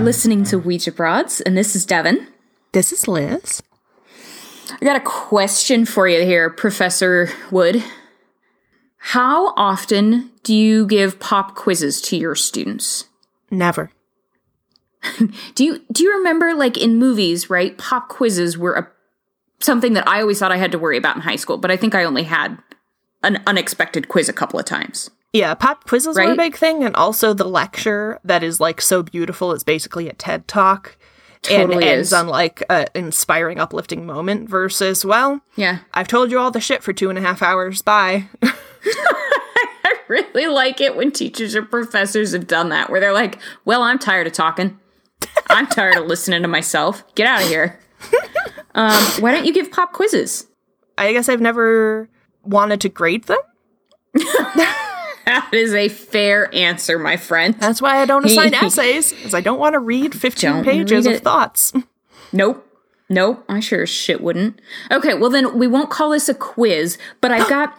are listening to Ouija Broads, and this is Devin. This is Liz. I got a question for you here, Professor Wood. How often do you give pop quizzes to your students? Never. Do you remember, like, in movies, right, pop quizzes were something that I always thought I had to worry about in high school, but I think I only had an unexpected quiz a couple of times. Yeah, pop quizzes were a big thing, and also the lecture that is, like, so beautiful it's basically a TED Talk. Totally and ends on, like, an inspiring, uplifting moment versus, well, yeah, I've told you all the shit for 2.5 hours, bye. I really like it when teachers or professors have done that, where they're like, well, I'm tired of talking. I'm tired of listening to myself. Get out of here. Why don't you give pop quizzes? I guess I've never wanted to grade them. That is a fair answer, my friend. That's why I don't assign essays, because I don't want to read 15 pages of thoughts. Nope. Nope. I sure as shit wouldn't. Okay, well then we won't call this a quiz, but I've got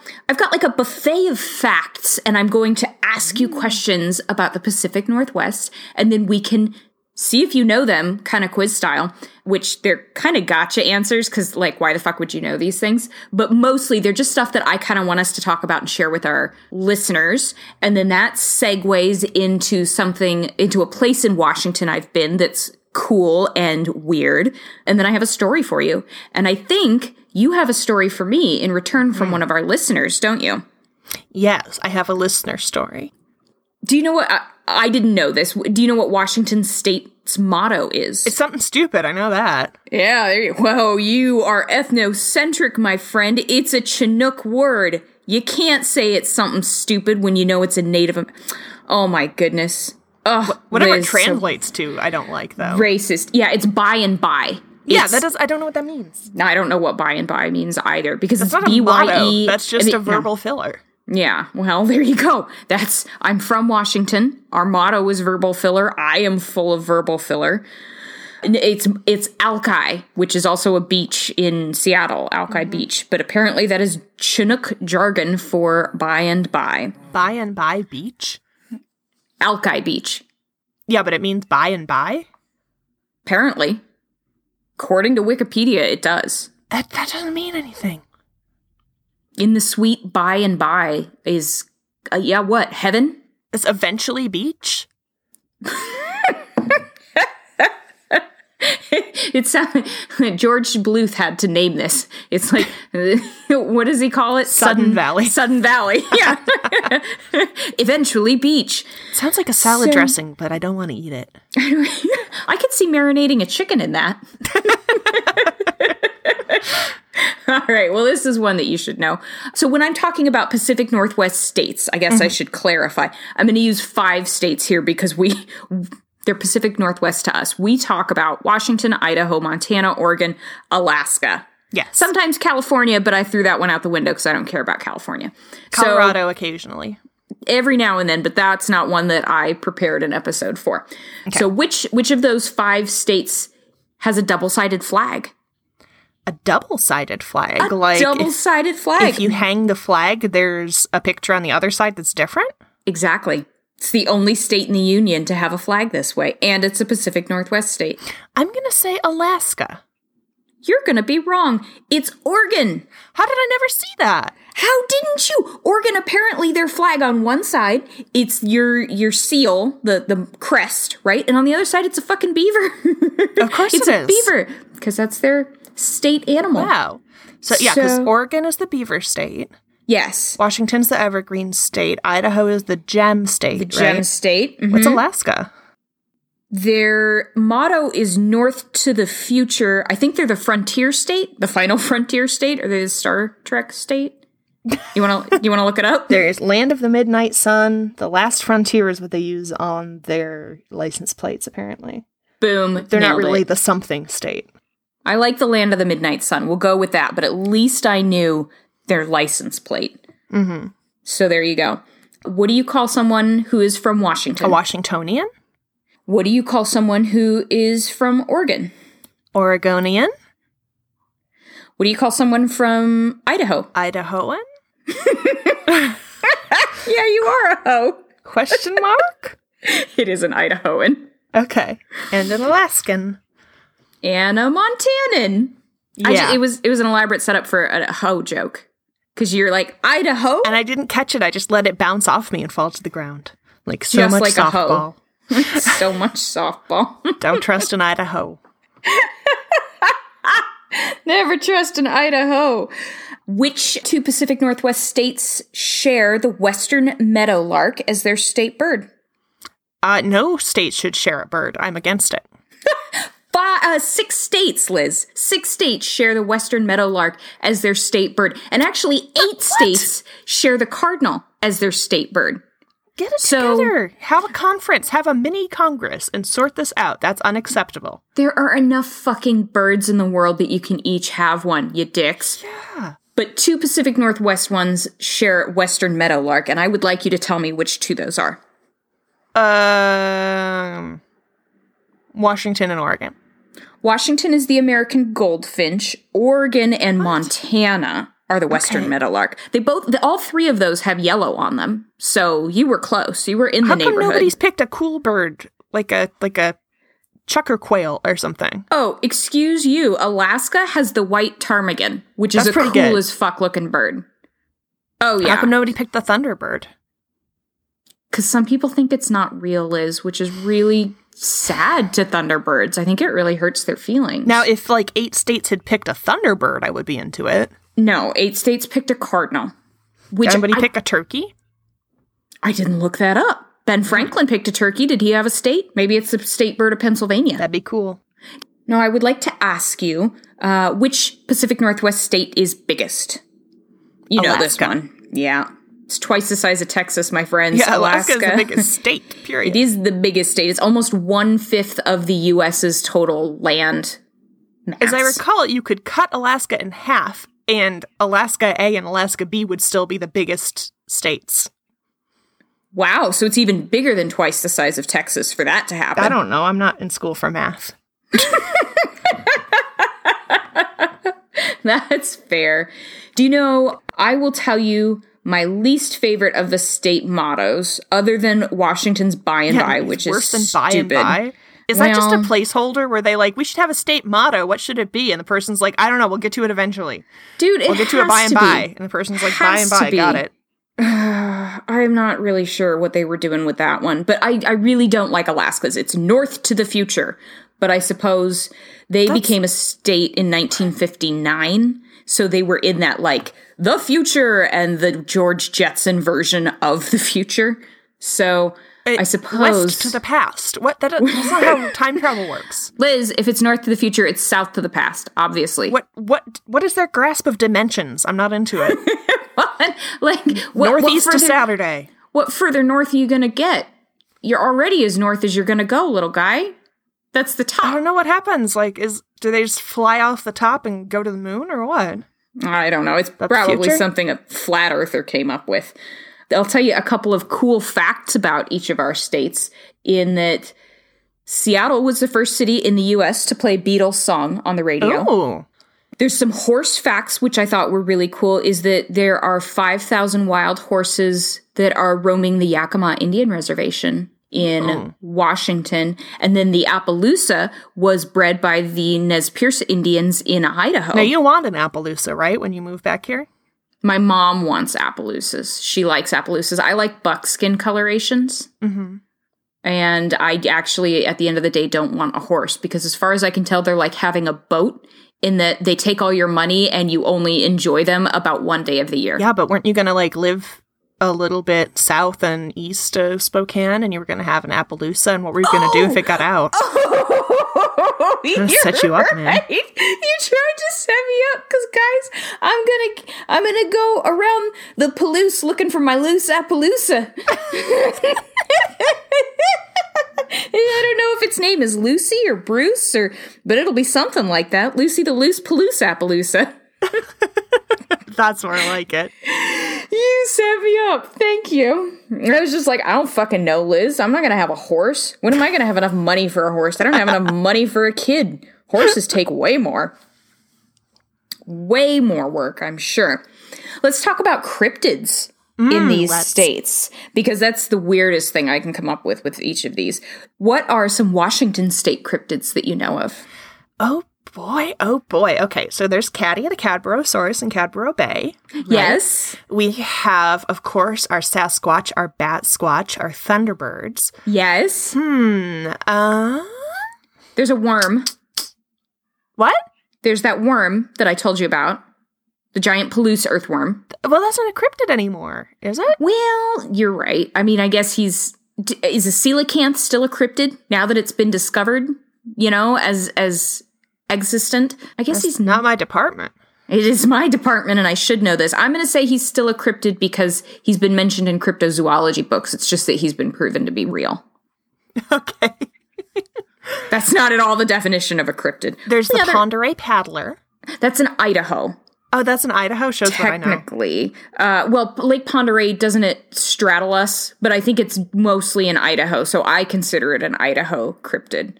like a buffet of facts, and I'm going to ask you questions about the Pacific Northwest, and then we can see if you know them, kind of quiz style, which they're kind of gotcha answers, because, like, why the fuck would you know these things? But mostly they're just stuff that I kind of want us to talk about and share with our listeners. And then that segues into a place in Washington I've been that's cool and weird. And then I have a story for you. And I think you have a story for me in return from one of our listeners, don't you? Yes, I have a listener story. Do you know what... I didn't know this. Do you know what Washington State's motto is? It's something stupid. I know that. Yeah. Whoa, you are ethnocentric, my friend. It's a Chinook word. You can't say it's something stupid when you know it's a Native American. Oh, my goodness. Oh, whatever Liz, it translates to, I don't like, though. Racist. Yeah, it's by and by. Yeah, I don't know what that means. I don't know what by and by means either, because that's it's not B-Y-E. A motto. That's just a verbal filler. Yeah, well, there you go. I'm from Washington. Our motto is verbal filler. I am full of verbal filler. It's Alki, which is also a beach in Seattle, Alki Beach. But apparently that is Chinook jargon for by and by. By and by beach? Alki Beach. Yeah, but it means by and by? Apparently. According to Wikipedia, it does. That doesn't mean anything. In the sweet by and by is, what, heaven? It's eventually beach. It sounded, George Bluth had to name this. It's like, what does he call it? Sudden Valley. Sudden Valley, yeah. Eventually beach. Sounds like a salad dressing, but I don't want to eat it. I could see marinating a chicken in that. All right, well, this is one that you should know. So when I'm talking about Pacific Northwest states, I guess I should clarify. I'm going to use 5 states here because they're Pacific Northwest to us. We talk about Washington, Idaho, Montana, Oregon, Alaska. Yes. Sometimes California, but I threw that one out the window because I don't care about California. Colorado occasionally. Every now and then, but that's not one that I prepared an episode for. Okay. So which of those 5 states has a double-sided flag? A double-sided flag. Double-sided flag. If you hang the flag, there's a picture on the other side that's different? Exactly. It's the only state in the Union to have a flag this way, and it's a Pacific Northwest state. I'm going to say Alaska. You're going to be wrong. It's Oregon. How did I never see that? How didn't you? Oregon, apparently their flag on one side, it's your seal, the crest, right? And on the other side, it's a fucking beaver. Of course it is. It's a beaver, because that's their... state animal. Wow. So, yeah, because Oregon is the beaver state. Yes. Washington's the evergreen state. Idaho is the gem state. The gem state. Mm-hmm. What's Alaska? Their motto is North to the Future. I think they're the frontier state, the final frontier state. Are they the Star Trek state? You want to look it up? There's Land of the Midnight Sun. The Last Frontier is what they use on their license plates, apparently. Boom. They're not really the something state. I like the Land of the Midnight Sun. We'll go with that. But at least I knew their license plate. Mm-hmm. So there you go. What do you call someone who is from Washington? A Washingtonian. What do you call someone who is from Oregon? Oregonian. What do you call someone from Idaho? Idahoan. Yeah, you are a hoe. Question mark? It is an Idahoan. Okay. And an Alaskan. And a Montanan. Yeah. Actually, it was an elaborate setup for a ho joke. Because you're like, Idaho? And I didn't catch it. I just let it bounce off me and fall to the ground. Like so just much like softball. A hoe. So much softball. Don't trust an Idaho. Never trust an Idaho. Which two Pacific Northwest states share the western meadowlark as their state bird? No state should share a bird. I'm against it. 6 states, Liz. 6 states share the western meadowlark as their state bird. And actually 8 states share the cardinal as their state bird. Get it together. Have a conference. Have a mini Congress and sort this out. That's unacceptable. There are enough fucking birds in the world that you can each have one, you dicks. Yeah. But 2 Pacific Northwest ones share western meadowlark, and I would like you to tell me which 2 those are. Washington and Oregon. Washington is the American goldfinch. Oregon and Montana are the western meadowlark. They both, all 3 of those have yellow on them. So you were close. You were in the neighborhood. How come nobody's picked a cool bird like a chucker quail or something? Oh, excuse you. Alaska has the white ptarmigan, which is a cool as fuck looking bird. Oh yeah. How come nobody picked the Thunderbird? Because some people think it's not real, Liz, which is really sad to Thunderbirds. I think it really hurts their feelings. Now, if 8 states had picked a Thunderbird, I would be into it. No, 8 states picked a cardinal. Did anybody pick a turkey? I didn't look that up. Ben Franklin picked a turkey. Did he have a state? Maybe it's the state bird of Pennsylvania. That'd be cool. No, I would like to ask you, which Pacific Northwest state is biggest? You Alaska. Know this one. Yeah. It's twice the size of Texas, my friends. Yeah, Alaska is the biggest state, period. It is the biggest state. It's almost 1/5 of the U.S.'s total land mass. As I recall, you could cut Alaska in half, and Alaska A and Alaska B would still be the biggest states. Wow, so it's even bigger than twice the size of Texas for that to happen. I don't know. I'm not in school for math. That's fair. Do you know, I will tell you my least favorite of the state mottos, other than Washington's by and by, which is worse than by stupid. And by? Is that just a placeholder where they we should have a state motto. What should it be? And the person's like, I don't know. We'll get to it eventually. Dude, we'll get to it by and by. And the person's like, by and by. Got it. I'm not really sure what they were doing with that one. But I really don't like Alaska's. It's north to the future. But I suppose they became a state in 1959. So they were in that, the future and the George Jetson version of the future. So I suppose west to the past. What? That's not how time travel works. Liz, if it's north to the future, it's south to the past, obviously. What is their grasp of dimensions? I'm not into it. Northeast to Saturday. What further north are you going to get? You're already as north as you're going to go, little guy. That's the top. I don't know what happens. Do they just fly off the top and go to the moon or what? I don't know. It's probably something a flat earther came up with. I'll tell you a couple of cool facts about each of our states in that Seattle was the first city in the U.S. to play Beatles song on the radio. Oh. There's some horse facts, which I thought were really cool, is that there are 5,000 wild horses that are roaming the Yakima Indian Reservation in Washington. And then the Appaloosa was bred by the Nez Perce Indians in Idaho. Now, you want an Appaloosa, right, when you move back here? My mom wants Appaloosas. She likes Appaloosas. I like buckskin colorations. Mm-hmm. And I actually, at the end of the day, don't want a horse because as far as I can tell, they're like having a boat in that they take all your money and you only enjoy them about one day of the year. Yeah, but weren't you going to live a little bit south and east of Spokane, and you were going to have an Appaloosa, and what were you going to do if it got out? Oh, you're set you up, right, man. You tried to set me up, because, guys, I'm gonna go around the Palouse looking for my loose Appaloosa. I don't know if its name is Lucy or Bruce, but it'll be something like that. Lucy the Loose Palouse Appaloosa. That's more like it. You set me up. Thank you. I was just like, I don't fucking know, Liz. I'm not going to have a horse. When am I going to have enough money for a horse? I don't have enough money for a kid. Horses take way more. Way more work, I'm sure. Let's talk about cryptids. in these states, because that's the weirdest thing I can come up with each of these. What are some Washington state cryptids that you know of? Oh, boy. Oh, boy. Okay. So there's Caddy, the Cadborosaurus in Cadboro Bay. Right? Yes. We have, of course, our Sasquatch, our Bat Squatch, our Thunderbirds. Yes. There's a worm. What? There's that worm that I told you about. The giant Palouse earthworm. Well, that's not a cryptid anymore, is it? Well, you're right. I mean, I guess is a coelacanth still a cryptid now that it's been discovered, you know, as existent? I guess he's not my department. It is my department, and I should know this. I'm going to say he's still a cryptid because he's been mentioned in cryptozoology books. It's just that he's been proven to be real. Okay. That's not at all the definition of a cryptid. There's the Pend Oreille paddler. That's in Idaho. Oh, that's in Idaho? Shows what I know. Technically. Well, Lake Pend Oreille, doesn't it straddle us? But I think it's mostly in Idaho, so I consider it an Idaho cryptid.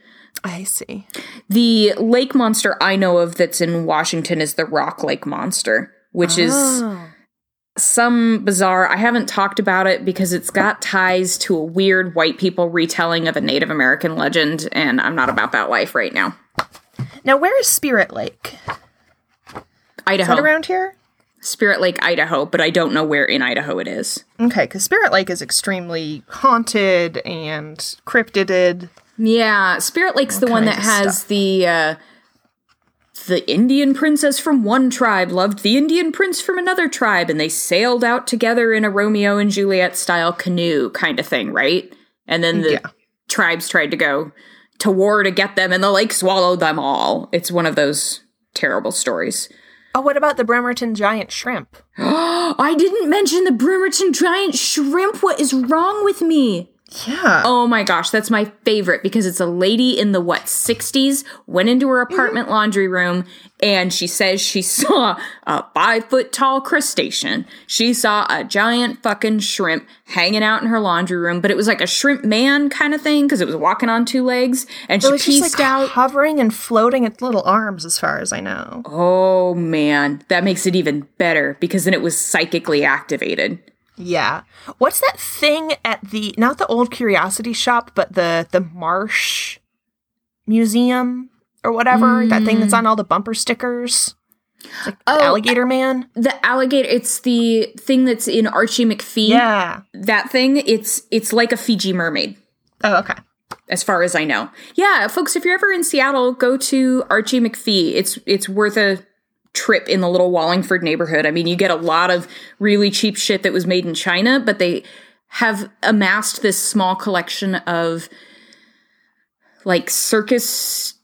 I see. The lake monster I know of that's in Washington is the Rock Lake Monster, which is some bizarre... I haven't talked about it because it's got ties to a weird white people retelling of a Native American legend, and I'm not about that life right now. Now, where is Spirit Lake? Idaho. Is that around here? Spirit Lake, Idaho, but I don't know where in Idaho it is. Okay, because Spirit Lake is extremely haunted and cryptided. Yeah, Spirit Lake's the one that has stuff. The Indian princess from one tribe loved the Indian prince from another tribe, and they sailed out together in a Romeo and Juliet-style canoe kind of thing, right? And then the tribes tried to go to war to get them, and the lake swallowed them all. It's one of those terrible stories. Oh, what about the Bremerton Giant Shrimp? I didn't mention the Bremerton Giant Shrimp. What is wrong with me? Yeah. Oh, my gosh. That's my favorite because it's a lady in the, 60s, went into her apartment laundry room, and she says she saw a 5-foot-tall crustacean. She saw a giant fucking shrimp hanging out in her laundry room, but it was like a shrimp man kind of thing because it was walking on two legs, and she pieced out. Hovering and floating its little arms as far as I know. Oh, man. That makes it even better because then it was psychically activated. Yeah. What's that thing at the, not the old Curiosity Shop, but the Marsh Museum or whatever? That thing that's on all the bumper stickers? It's like the Alligator Man? The alligator, it's the thing that's in Archie McPhee. Yeah. That thing, it's like a Fiji mermaid. Oh, okay. As far as I know. Yeah, folks, if you're ever in Seattle, go to Archie McPhee. It's worth a trip in the little Wallingford neighborhood. I mean, you get a lot of really cheap shit that was made in China, but they have amassed this small collection of like circus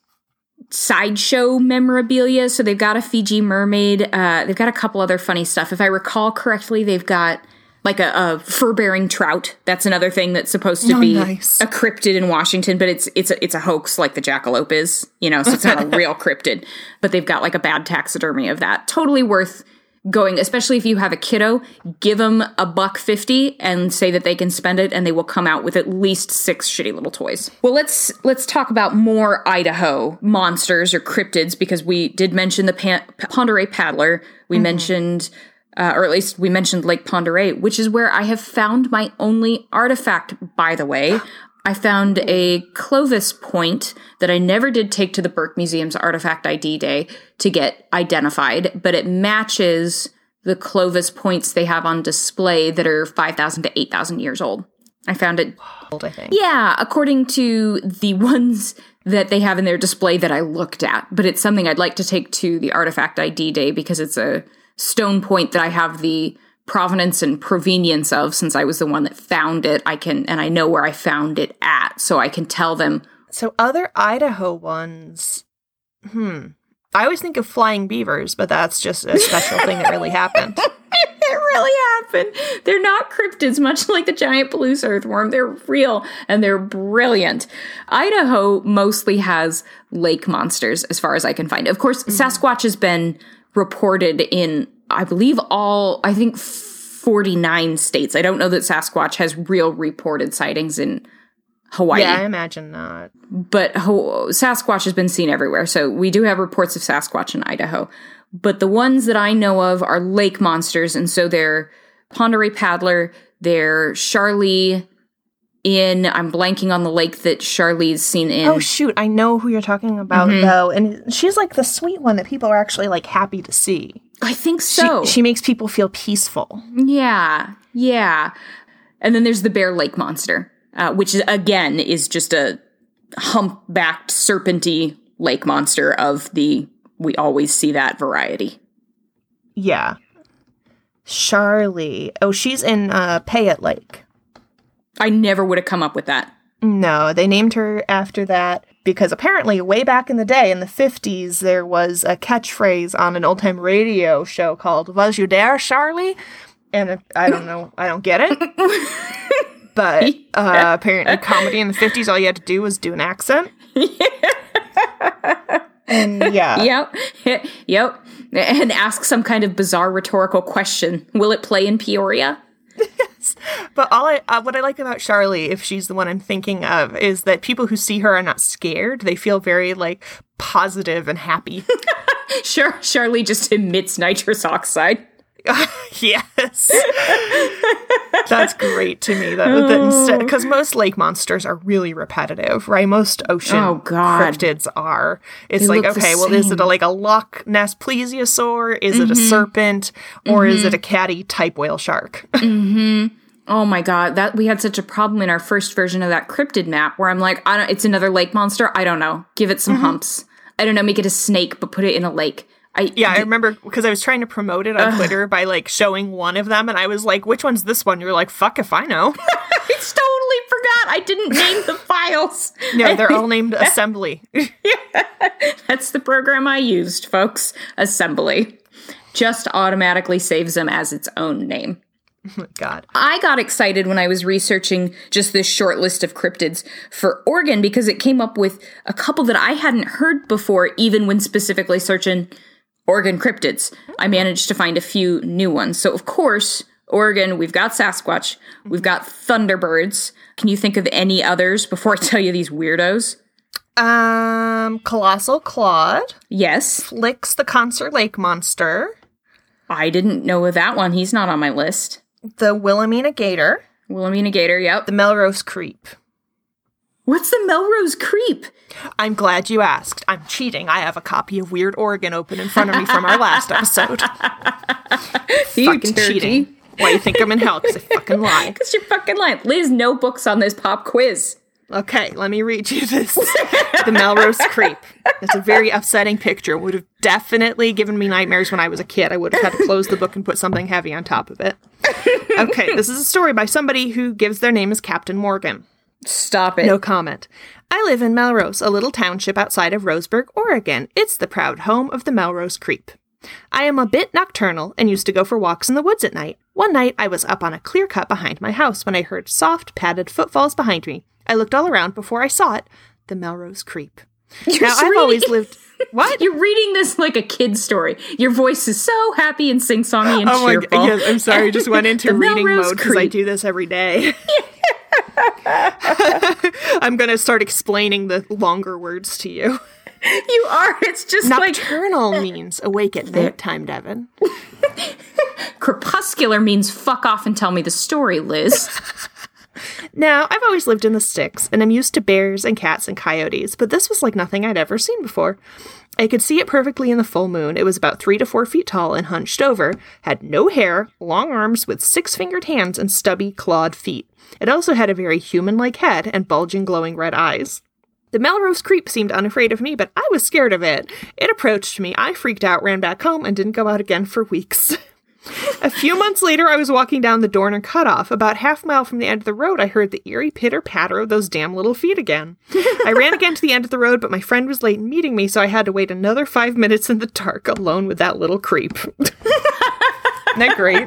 sideshow memorabilia. So they've got a Fiji mermaid. They've got a couple other funny stuff. If I recall correctly, they've got like a fur-bearing trout. That's another thing that's supposed to be a cryptid in Washington, but it's a hoax like the jackalope is, you know, so it's not a real cryptid. But they've got like a bad taxidermy of that. Totally worth going, especially if you have a kiddo. Give them $1.50 and say that they can spend it, and they will come out with at least 6 shitty little toys. Well, let's talk about more Idaho monsters or cryptids, because we did mention the Pend Oreille paddler. We mentioned... or at least we mentioned Lake Pend Oreille, which is where I have found my only artifact, by the way. I found a Clovis point that I never did take to the Burke Museum's Artifact ID Day to get identified, but it matches the Clovis points they have on display that are 5,000 to 8,000 years old. I found it old, I think. Yeah, according to the ones that they have in their display that I looked at, but it's something I'd like to take to the Artifact ID Day because it's a stone point that I have the provenance and provenience of, since I was the one that found it. I know where I found it at, so I can tell them. So other Idaho ones, I always think of flying beavers, but that's just a special thing that really happened. It really happened. They're not cryptids, much like the giant Palouse earthworm. They're real, and they're brilliant. Idaho mostly has lake monsters, as far as I can find. Of course, Sasquatch has been reported in, I believe, 49 states. I don't know that Sasquatch has real reported sightings in Hawaii. Yeah, I imagine not. But Sasquatch has been seen everywhere, so we do have reports of Sasquatch in Idaho. But the ones that I know of are lake monsters, and so they're Pend Oreille paddler. They're Charlie in, I'm blanking on the lake that Charlie's seen in. Oh, shoot. I know who you're talking about, though. And she's like the sweet one that people are actually like happy to see. I think so. She makes people feel peaceful. Yeah. Yeah. And then there's the Bear Lake monster, which is, again, is just a humpbacked, serpenty lake monster of the we always see that variety. Yeah. Charlie. Oh, she's in Payette Lake. I never would have come up with that. No, they named her after that because apparently way back in the day, in the 50s, there was a catchphrase on an old-time radio show called, "Was you there, Charlie?" And I don't know. I don't get it. But apparently comedy in the 50s, all you had to do was do an accent. And yeah. Yep. And ask some kind of bizarre rhetorical question. Will it play in Peoria? Yes. But what I like about Charlie, if she's the one I'm thinking of, is that people who see her are not scared. They feel very, like, positive and happy. Sure. Charlie just emits nitrous oxide. Yes. That's great to me, though. Because most lake monsters are really repetitive, right? Most ocean cryptids are. It's they like, okay, well, is it a Loch Ness plesiosaur? Is it a serpent? Or is it a Caddy type whale shark? Oh, my God. That we had such a problem in our first version of that cryptid map where I'm like, it's another lake monster. I don't know. Give it some humps. I don't know. Make it a snake, but put it in a lake. I remember because I was trying to promote it on Twitter by, like, showing one of them, and I was like, which one's this one? You were like, fuck if I know. I totally forgot. I didn't name the files. No, they're all named Assembly. Yeah. That's the program I used, folks. Assembly. Just automatically saves them as its own name. Oh, my God. I got excited when I was researching just this short list of cryptids for Oregon because it came up with a couple that I hadn't heard before, even when specifically searching Oregon cryptids. I managed to find a few new ones. So, of course, Oregon, we've got Sasquatch, we've got Thunderbirds. Can you think of any others before I tell you these weirdos? Colossal Clawed. Yes. Flicks the Concert Lake Monster. I didn't know of that one. He's not on my list. The Wilhelmina Gator. Wilhelmina Gator, yep. The Melrose Creep. What's the Melrose Creep? I'm glad you asked. I'm cheating. I have a copy of Weird Oregon open in front of me from our last episode. Fucking cheating. Why you think I'm in hell? Because I fucking lie. Because you're fucking lying. Liz, no books on this pop quiz. Okay, let me read you this. The Melrose Creep. It's a very upsetting picture. Would have definitely given me nightmares when I was a kid. I would have had to close the book and put something heavy on top of it. Okay, this is a story by somebody who gives their name as Captain Morgan. Stop it. No comment. I live in Melrose, a little township outside of Roseburg, Oregon. It's the proud home of the Melrose Creep. I am a bit nocturnal and used to go for walks in the woods at night. One night, I was up on a clear cut behind my house when I heard soft, padded footfalls behind me. I looked all around before I saw it. The Melrose Creep. I've always lived... What? You're reading this like a kid's story. Your voice is so happy and sing-songy and cheerful. Oh my God, yes, I'm sorry. I just went into reading mode because I do this every day. I'm going to start explaining the longer words to you. You are. It's just nocturnal means awake at nighttime, Devin. Crepuscular means fuck off and tell me the story, Liz. Now, I've always lived in the sticks, and I'm used to bears and cats and coyotes, but this was like nothing I'd ever seen before. I could see it perfectly in the full moon. It was about 3 to 4 feet tall and hunched over, had no hair, long arms with 6-fingered hands and stubby, clawed feet. It also had a very human-like head and bulging, glowing red eyes. The Melrose Creep seemed unafraid of me, but I was scared of it. It approached me. I freaked out, ran back home, and didn't go out again for weeks. A few months later, I was walking down the Dorner Cutoff. About half mile from the end of the road, I heard the eerie pitter-patter of those damn little feet again. I ran again to the end of the road, but my friend was late in meeting me, so I had to wait another 5 minutes in the dark alone with that little creep. Isn't that great?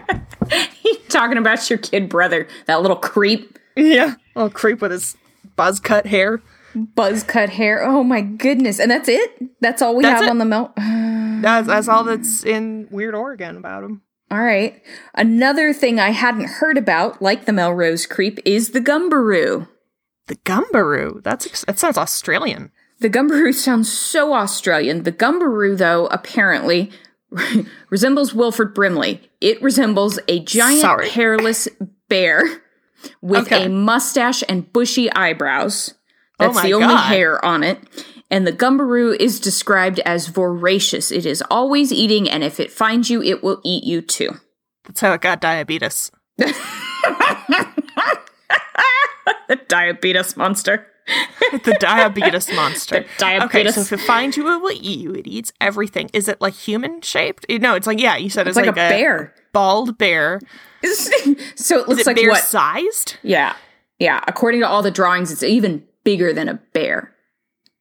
You're talking about your kid brother, that little creep. Yeah, little creep with his buzz-cut hair. Buzz-cut hair. Oh, my goodness. And that's it? That's all we have on the Mel... that's all that's in Weird Oregon about him. All right. Another thing I hadn't heard about, like the Melrose Creep, is the Gumbaroo. The Gumbaroo? That sounds Australian. The Gumbaroo sounds so Australian. The Gumbaroo, though, apparently resembles Wilfred Brimley. It resembles a giant hairless bear with a mustache and bushy eyebrows. That's the only hair on it. And the Gumbaroo is described as voracious. It is always eating, and if it finds you, it will eat you too. That's how it got diabetes. The diabetes monster. The diabetes monster. The diabetes. Okay, so if it finds you, it will eat you. It eats everything. Is it like human shaped? No, it's like, yeah, you said it's like a bear. Bald bear. So it looks like bear sized? Yeah. Yeah. According to all the drawings, it's even bigger than a bear.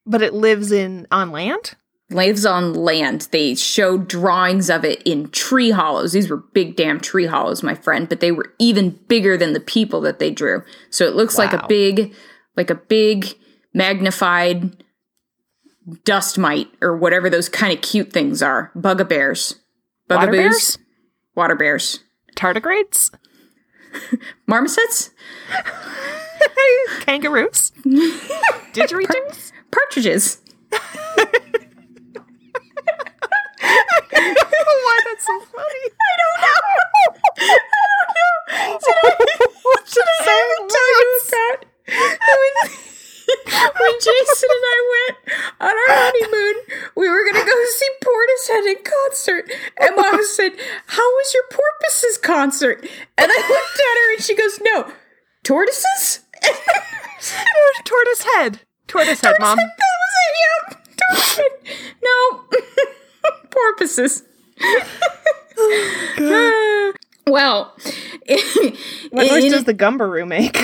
But it lives on land? Lives on land. They showed drawings of it in tree hollows. These were big damn tree hollows, my friend, but they were even bigger than the people that they drew. So it looks like a big magnified dust mite or whatever those kind of cute things are. Bugabears. Bugaboos. Water bears? Water bears. Tardigrades? Marmosets? Kangaroos? Didgeridoos? Partridges. I don't know why that's so funny. I don't know. Should I tell you about when Jason and I went on our honeymoon, we were going to go see Portishead in concert. And Mom said, "How was your porpoises concert?" And I looked at her and she goes, "No, tortoises?" Tortoise head, Mom. That was it, yeah. Tortoise head. No. Porpoises. Oh, well, what noise does the Gumbaroo make?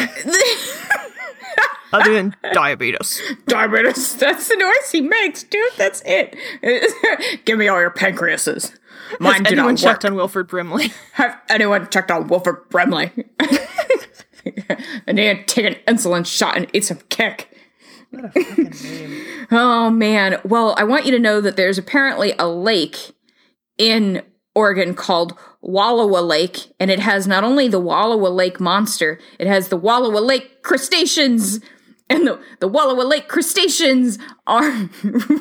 Other than diabetes. Diabetes. That's the noise he makes, dude. That's it. Give me all your pancreases. Mine do not work. Has anyone checked on Wilfred Brimley? Have anyone checked on Wilfred Brimley? And then take an insulin shot and eat some kick. What a fucking name. Oh, man. Well, I want you to know that there's apparently a lake in Oregon called Wallowa Lake, and it has not only the Wallowa Lake monster, it has the Wallowa Lake crustaceans. And the Wallowa Lake crustaceans are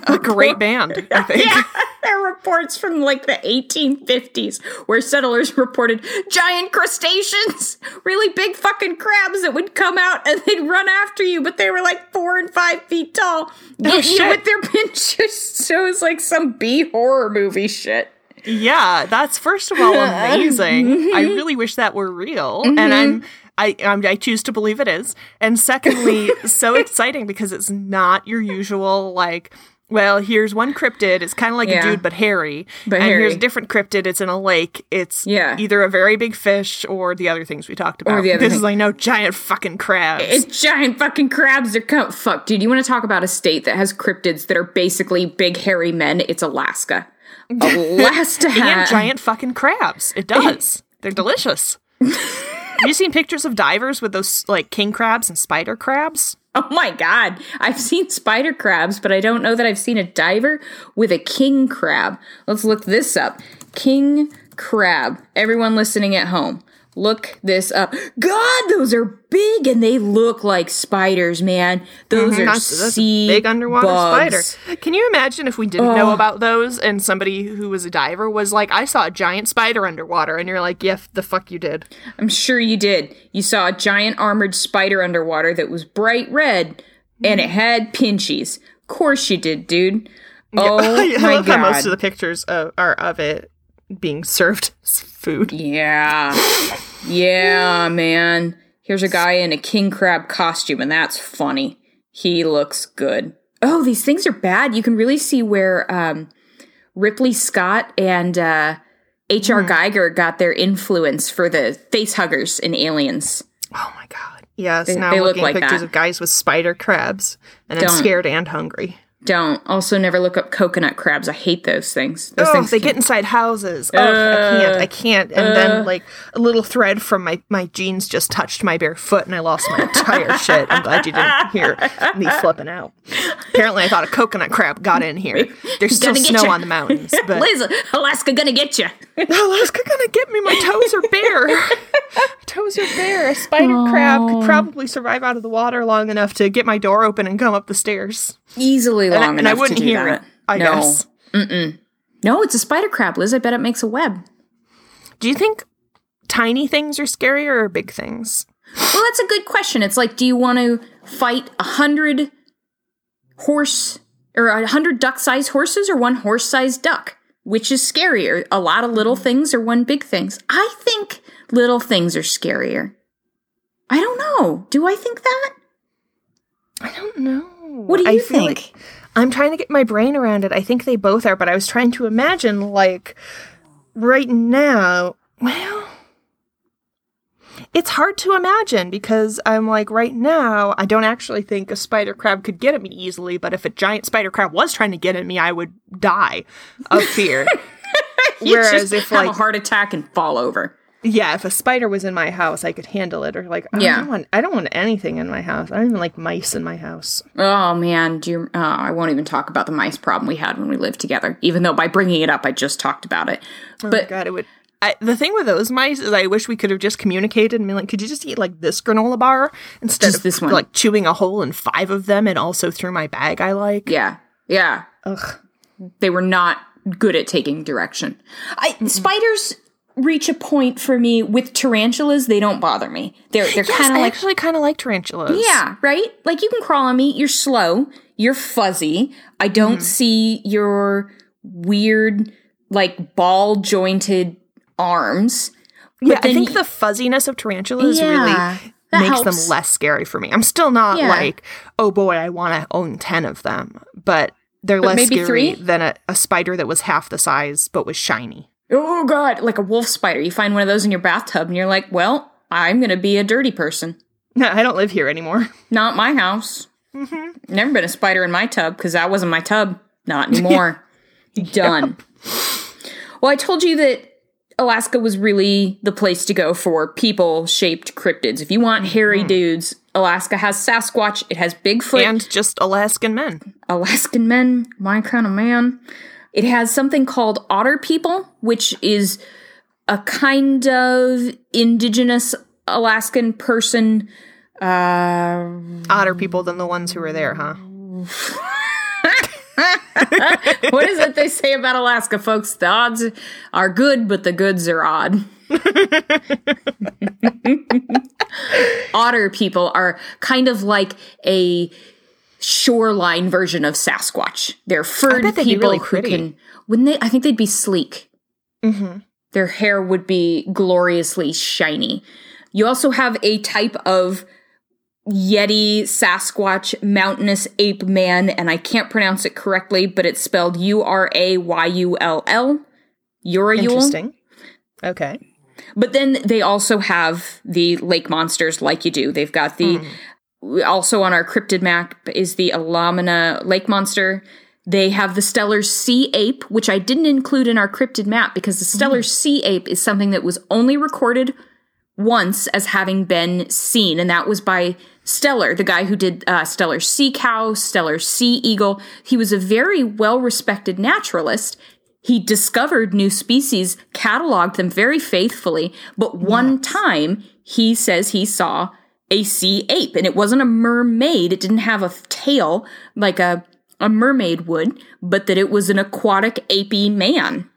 a great band, I think. Yeah, there are reports from like the 1850s where settlers reported giant crustaceans, really big fucking crabs that would come out and they'd run after you, but they were like 4 and 5 feet tall. You with their pinchers. So it's like some B horror movie shit. Yeah, that's first of all amazing. Mm-hmm. I really wish that were real, mm-hmm. and I choose to believe it is. And secondly, so exciting because it's not your usual, like, well, here's one cryptid. It's kind of like a dude, but hairy. Here's a different cryptid. It's in a lake. It's either a very big fish or the other things we talked about. This is like, no, giant fucking crabs. It's giant fucking crabs. They're fuck, dude, you want to talk about a state that has cryptids that are basically big, hairy men? It's Alaska. Alaska. And giant fucking crabs. It does. They're delicious. Have you seen pictures of divers with those, like, king crabs and spider crabs? Oh, my God. I've seen spider crabs, but I don't know that I've seen a diver with a king crab. Let's look this up. King crab. Everyone listening at home, look this up. God, those are big, and they look like spiders, man. Those are sea big underwater bugs. Spider. Can you imagine if we didn't know about those and somebody who was a diver was like, "I saw a giant spider underwater," and you're like, "Yeah, the fuck you did." I'm sure you did. You saw a giant armored spider underwater that was bright red, and it had pinchies. Of course you did, dude. Yeah. Oh, my God. How most of the pictures are of it being served as food. Yeah. Yeah, man. Here's a guy in a king crab costume, and that's funny. He looks good. Oh, these things are bad. You can really see where Ripley Scott and H.R. Geiger got their influence for the face huggers in Aliens. Oh, my God. Yes, now they look like pictures of guys with spider crabs, and I'm scared and hungry. Don't. Also, never look up coconut crabs. I hate those things. They get inside houses. I can't. And then, like, a little thread from my jeans just touched my bare foot, and I lost my entire shit. I'm glad you didn't hear me flipping out. Apparently, I thought a coconut crab got in here. There's still snow on the mountains. But Liz, Alaska gonna get you. Alaska gonna get me. My toes are bare. A spider crab could probably survive out of the water long enough to get my door open and come up the stairs. Easily long enough to do that. And I wouldn't hear it, I guess. Mm-mm. No, it's a spider crab, Liz. I bet it makes a web. Do you think tiny things are scarier or big things? Well, that's a good question. It's like, do you want to fight 100 horse or 100 duck-sized horses or one horse-sized duck? Which is scarier? A lot of little things or one big things? I think little things are scarier. I don't know. Do I think that? I don't know. What do you think? Like, I'm trying to get my brain around it. I think they both are, but I was trying to imagine, like, right now, well, it's hard to imagine because I'm like, right now, I don't actually think a spider crab could get at me easily, but if a giant spider crab was trying to get at me, I would die of fear. Whereas if, like, have a heart attack and fall over. Yeah, if a spider was in my house, I could handle it. Or, like, I don't want anything in my house. I don't even like mice in my house. Oh, man. I won't even talk about the mice problem we had when we lived together, even though by bringing it up, I just talked about it. Oh, but, my God, it would... the thing with those mice is I wish we could have just communicated and been like, could you just eat, like, this granola bar instead of this one? Like, chewing a hole in 5 of them and also through my bag I like? Yeah. Yeah. Ugh. They were not good at taking direction. Spiders reach a point for me with tarantulas. They don't bother me. They're kind of like... I actually kind of like tarantulas. Yeah, right? Like, you can crawl on me. You're slow. You're fuzzy. I don't see your weird, like, ball-jointed... arms. Yeah, I think the fuzziness of tarantulas really makes them less scary for me. I'm still not like, oh boy, I want to own 10 of them, but they're less scary than a spider that was half the size but was shiny. Oh God, like a wolf spider. You find one of those in your bathtub and you're like, well, I'm going to be a dirty person. No, I don't live here anymore. Not my house. Mm-hmm. Never been a spider in my tub because that wasn't my tub. Not anymore. Done. Yep. Well, I told you that Alaska was really the place to go for people-shaped cryptids. If you want hairy dudes, Alaska has Sasquatch. It has Bigfoot. And just Alaskan men. Alaskan men, my kind of man. It has something called otter people, which is a kind of indigenous Alaskan person. Otter people than the ones who were there, huh? What is it they say about Alaska, folks? The odds are good, but the goods are odd. Otter people are kind of like a shoreline version of Sasquatch. They're furred people really who can... Wouldn't they? I think they'd be sleek. Mm-hmm. Their hair would be gloriously shiny. You also have a type of... Yeti, Sasquatch, mountainous ape man, and I can't pronounce it correctly, but it's spelled Urayull. Urayull. Interesting. Okay. But then they also have the lake monsters like you do. They've got the, also on our cryptid map is the Alamana lake monster. They have the Steller's Sea Ape, which I didn't include in our cryptid map because the Steller's Sea Ape is something that was only recorded once as having been seen, and that was by Stellar, the guy who did Steller's Sea Cow, Steller's Sea Eagle. He was a very well-respected naturalist. He discovered new species, cataloged them very faithfully, but one time he says he saw a sea ape, and it wasn't a mermaid. It didn't have a tail like a mermaid would, but that it was an aquatic apey man.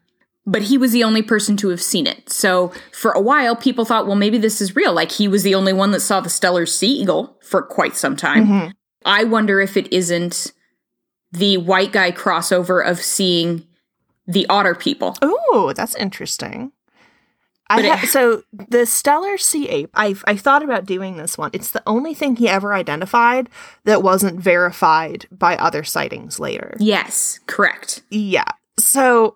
But he was the only person to have seen it. So for a while, people thought, well, maybe this is real. Like, he was the only one that saw the Steller's Sea Eagle for quite some time. Mm-hmm. I wonder if it isn't the white guy crossover of seeing the otter people. Oh, that's interesting. So the Steller's Sea Ape, I thought about doing this one. It's the only thing he ever identified that wasn't verified by other sightings later. Yes, correct. Yeah. So...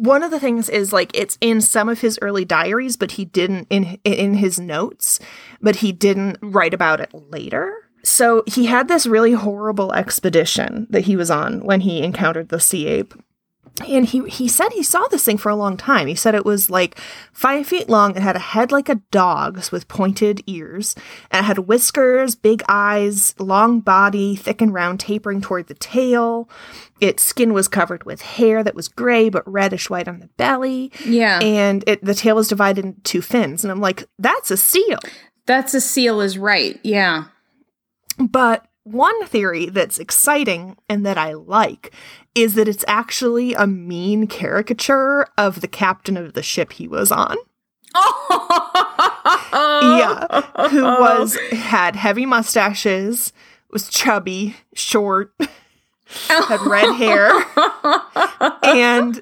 one of the things is, like, it's in some of his early diaries, but he didn't in his notes, but he didn't write about it later. So he had this really horrible expedition that he was on when he encountered the sea ape. And he said he saw this thing for a long time. He said it was like 5 feet long. It had a head like a dog's with pointed ears. And it had whiskers, big eyes, long body, thick and round, tapering toward the tail. Its skin was covered with hair that was gray but reddish-white on the belly. Yeah. And the tail was divided into 2 fins. And I'm like, that's a seal. Is right. Yeah. But One theory that's exciting and that I like is that it's actually a mean caricature of the captain of the ship he was on. Yeah, who had heavy mustaches, was chubby, short, had red hair, and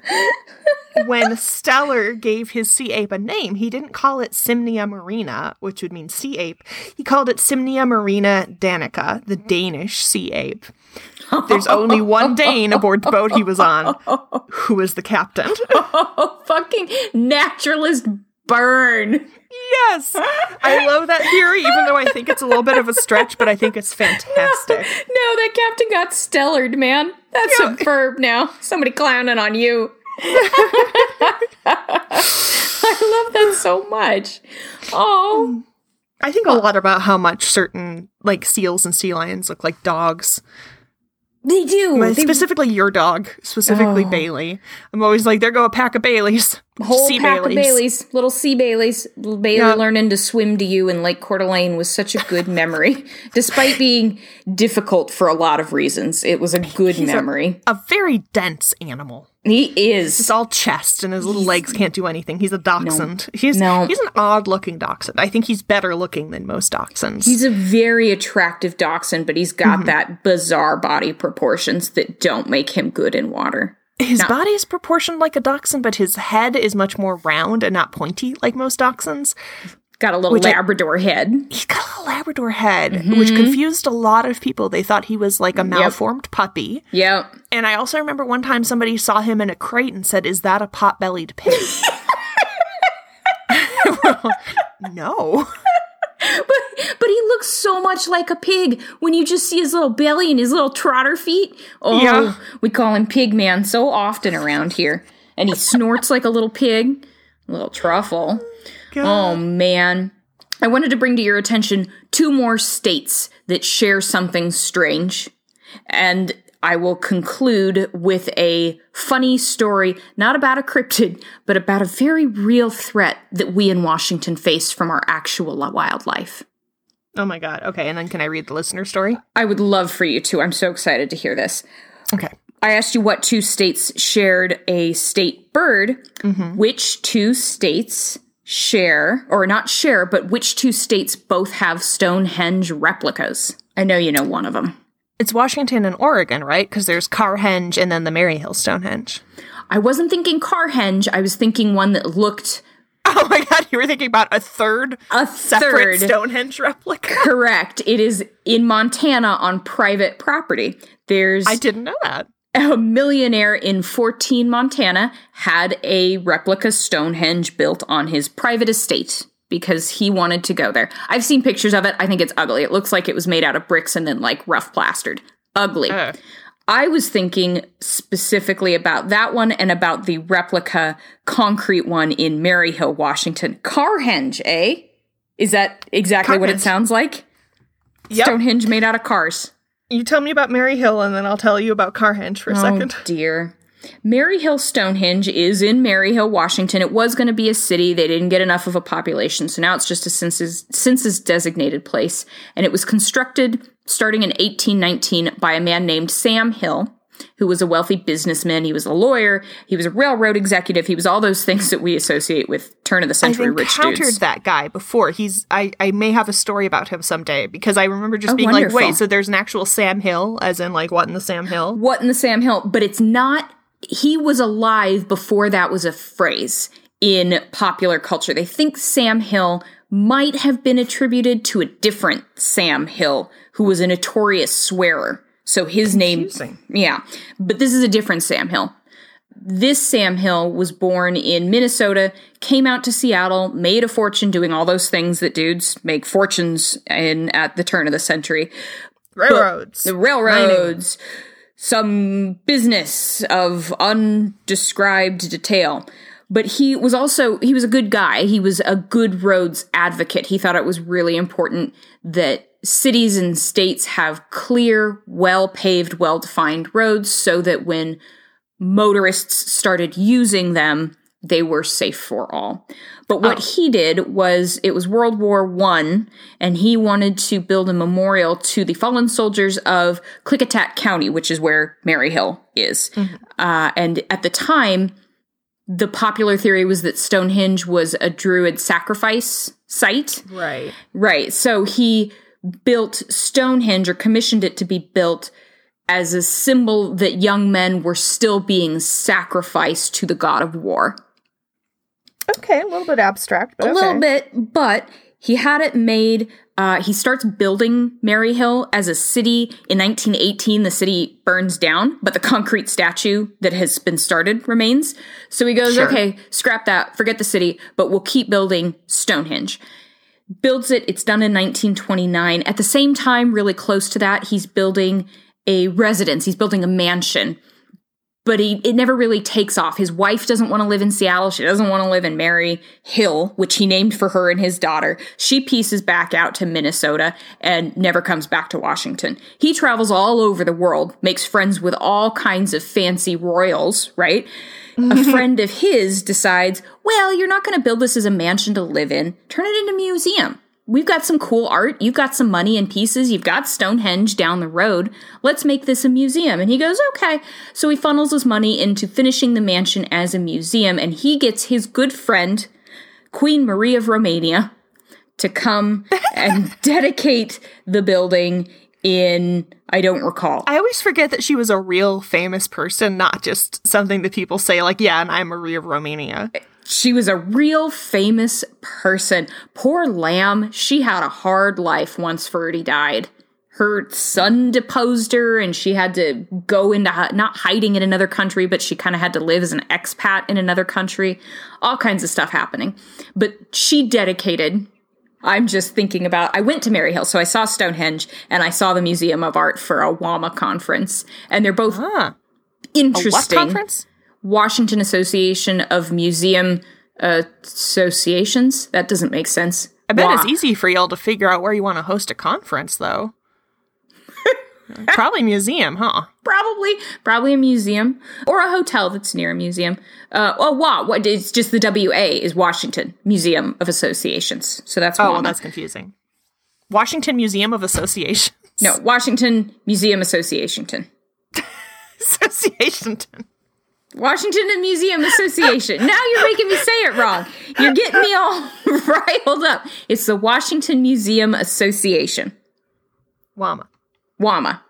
when Stellar gave his sea ape a name, he didn't call it Simnia marina, which would mean sea ape. He called it Simnia marina danica, the Danish sea ape. There's only one Dane aboard the boat he was on, who was the captain. Oh, fucking naturalist burn. Yes! I love that theory, even though I think it's a little bit of a stretch, but I think it's fantastic. No, that captain got stellared, man. That's a verb now. Somebody clowning on you. I love that so much. Oh. I think a lot about how much certain, like, seals and sea lions look like dogs. They do. Specifically your dog. Specifically Bailey. I'm always like, there go a pack of Baileys. Whole sea pack Baileys. Of Baileys. Little sea Baileys. Bailey learning to swim to you in Lake Coeur d'Alene was such a good memory. Despite being difficult for a lot of reasons, it was a good memory. A very dense animal. He is. He's all chest and his little legs can't do anything. He's a dachshund. No. He's an odd-looking dachshund. I think he's better looking than most dachshunds. He's a very attractive dachshund, but he's got that bizarre body proportions that don't make him good in water. His body is proportioned like a dachshund, but his head is much more round and not pointy like most dachshunds. Got a little Labrador head. He's got a little Labrador head, which confused a lot of people. They thought he was like a malformed puppy. Yep. And I also remember one time somebody saw him in a crate and said, "Is that a pot-bellied pig?" Well, no. But he looks so much like a pig when you just see his little belly and his little trotter feet. Oh, yeah. We call him Pig Man so often around here. And he snorts like a little pig. A little truffle. God. Oh, man. I wanted to bring to your attention 2 more states that share something strange. And I will conclude with a funny story, not about a cryptid, but about a very real threat that we in Washington face from our actual wildlife. Oh, my God. Okay, and then can I read the listener story? I would love for you to. I'm so excited to hear this. Okay. I asked you what 2 states shared a state bird. Mm-hmm. Which 2 states share, or not share, but which 2 states both have Stonehenge replicas? I know you know one of them. It's Washington and Oregon, right? Because there's Carhenge and then the Maryhill Stonehenge. I wasn't thinking Carhenge. I was thinking one that looked... Oh, my God. You were thinking about a separate Stonehenge replica? Correct. It is in Montana on private property. I didn't know that. A millionaire in 14, Montana, had a replica Stonehenge built on his private estate because he wanted to go there. I've seen pictures of it. I think it's ugly. It looks like it was made out of bricks and then, like, rough plastered. Ugly. I was thinking specifically about that one and about the replica concrete one in Maryhill, Washington. Carhenge, eh? Is that exactly Carhenge. What it sounds like? Yep. Stonehenge made out of cars. You tell me about Maryhill, and then I'll tell you about Carhenge for a second. Oh, dear. Maryhill Stonehenge is in Maryhill, Washington. It was going to be a city. They didn't get enough of a population, so now it's just a census-designated place. And it was constructed starting in 1819 by a man named Sam Hill, who was a wealthy businessman. He was a lawyer. He was a railroad executive. He was all those things that we associate with turn-of-the-century rich dudes. I've encountered that guy before. I may have a story about him someday, because I remember just being wonderful. Like, wait, so there's an actual Sam Hill, as in, like, what in the Sam Hill? What in the Sam Hill? But it's not... He was alive before that was a phrase in popular culture. They think Sam Hill might have been attributed to a different Sam Hill, who was a notorious swearer. So his Confusing. Name, yeah, but this is a different Sam Hill. This Sam Hill was born in Minnesota, came out to Seattle, made a fortune doing all those things that dudes make fortunes in at the turn of the century. Railroads. But the railroads. Mining. Some business of undescribed detail. But he was a good guy. He was a good roads advocate. He thought it was really important that cities and states have clear, well-paved, well-defined roads so that when motorists started using them, they were safe for all. But what he did was, it was World War I, and he wanted to build a memorial to the fallen soldiers of Klickitat County, which is where Maryhill is. Mm-hmm. And at the time, the popular theory was that Stonehenge was a Druid sacrifice site. Right. Right. So he built Stonehenge, or commissioned it to be built, as a symbol that young men were still being sacrificed to the god of war. Okay, a little bit abstract. But little bit, but he had it made. He starts building Maryhill as a city. In 1918, the city burns down, but the concrete statue that has been started remains. So he goes, okay, scrap that, forget the city, but we'll keep building Stonehenge. Builds it. It's done in 1929. At the same time, really close to that, he's building a residence. He's building a mansion. But it never really takes off. His wife doesn't want to live in Seattle. She doesn't want to live in Maryhill, which he named for her and his daughter. She pieces back out to Minnesota and never comes back to Washington. He travels all over the world, makes friends with all kinds of fancy royals, right? A friend of his decides, well, you're not going to build this as a mansion to live in. Turn it into a museum. We've got some cool art. You've got some money and pieces. You've got Stonehenge down the road. Let's make this a museum. And he goes, okay. So he funnels his money into finishing the mansion as a museum. And he gets his good friend, Queen Marie of Romania, to come and dedicate the building in, I don't recall. I always forget that she was a real famous person, not just something that people say like, yeah, and I'm Marie of Romania. She was a real famous person. Poor lamb. She had a hard life once Ferdy died. Her son deposed her, and she had to go into not hiding in another country, but she kind of had to live as an expat in another country. All kinds of stuff happening. But she dedicated. I'm just thinking about, I went to Maryhill, so I saw Stonehenge, and I saw the Museum of Art for a WAMA conference. And they're both interesting. A what conference? Washington Association of Museum Associations. That doesn't make sense. I bet it's easy for y'all to figure out where you want to host a conference, though. Probably museum, huh? Probably a museum or a hotel that's near a museum. It's just the WA is Washington Museum of Associations. So that's WAMA. Oh, well, that's confusing. Washington Museum of Associations. No, Washington Museum Associationton. Associationton. Washington and Museum Association. Now you're making me say it wrong. You're getting me all riled up. It's the Washington Museum Association. WAMA. WAMA.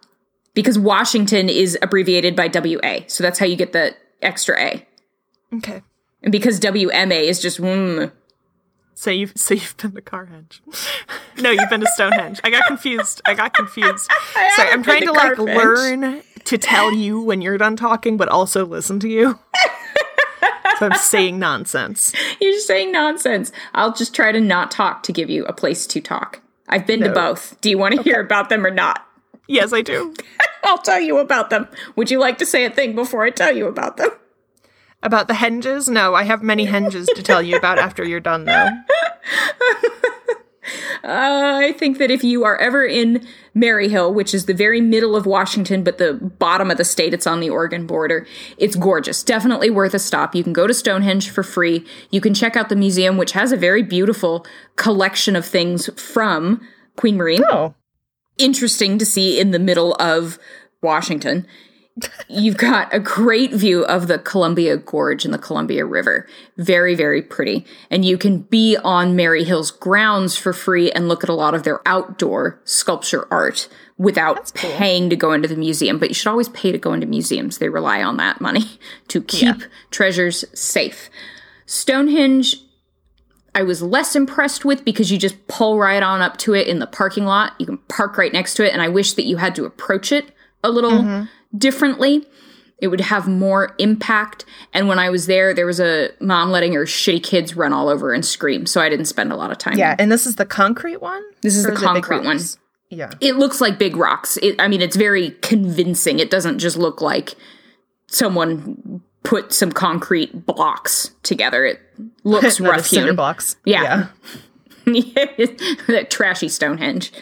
Because Washington is abbreviated by WA. So that's how you get the extra A. Okay. And because WMA is just So you've been to Carhenge. No, you've been to Stonehenge. I got confused. So I'm trying to learn to tell you when you're done talking, but also listen to you. So I'm saying nonsense. You're saying nonsense. I'll just try to not talk to give you a place to talk. I've been to both. Do you want to hear about them or not? Yes, I do. I'll tell you about them. Would you like to say a thing before I tell you about them? About the henges? No, I have many henges to tell you about after you're done, though. I think that if you are ever in Maryhill, which is the very middle of Washington, but the bottom of the state, it's on the Oregon border, it's gorgeous. Definitely worth a stop. You can go to Stonehenge for free. You can check out the museum, which has a very beautiful collection of things from Queen Marie. Oh. Interesting to see in the middle of Washington. You've got a great view of the Columbia Gorge and the Columbia River. Very, very pretty. And you can be on Maryhill's grounds for free and look at a lot of their outdoor sculpture art without paying to go into the museum. But you should always pay to go into museums. They rely on that money to keep treasures safe. Stonehenge, I was less impressed with because you just pull right on up to it in the parking lot. You can park right next to it. And I wish that you had to approach it a little differently. It would have more impact. And when I was there was a mom letting her shitty kids run all over and scream. So I didn't spend a lot of time. Yeah. And this is the concrete one? This is the concrete one. Yeah. It looks like big rocks. It's very convincing. It doesn't just look like someone put some concrete blocks together. It looks rough cinder blocks. Yeah. That trashy Stonehenge.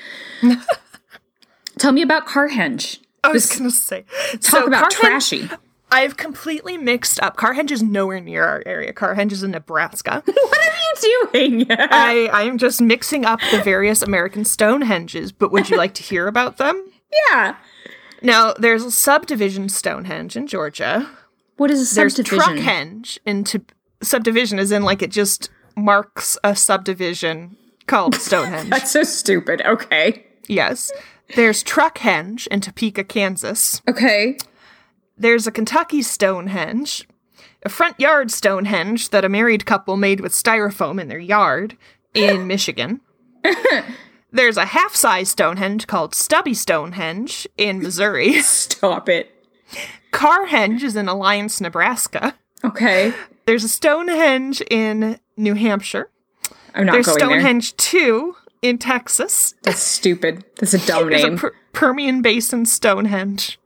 Tell me about Carhenge. I was going to say. Talk about Carhenge, trashy. I've completely mixed up. Carhenge is nowhere near our area. Carhenge is in Nebraska. What are you doing? I am just mixing up the various American Stonehenges, but would you like to hear about them? Yeah. Now, there's a subdivision Stonehenge in Georgia. What is a subdivision? There's Truckhenge. Subdivision is in, like, it just marks a subdivision called Stonehenge. That's so stupid. Okay. Yes. There's Truckhenge in Topeka, Kansas. Okay. There's a Kentucky Stonehenge, a front yard Stonehenge that a married couple made with styrofoam in their yard in Michigan. There's a half-size Stonehenge called Stubby Stonehenge in Missouri. Stop it. Carhenge is in Alliance, Nebraska. Okay. There's a Stonehenge in New Hampshire. I'm not going there. There's Stonehenge 2 in Texas. That's stupid. That's a dumb name. There's a Permian Basin Stonehenge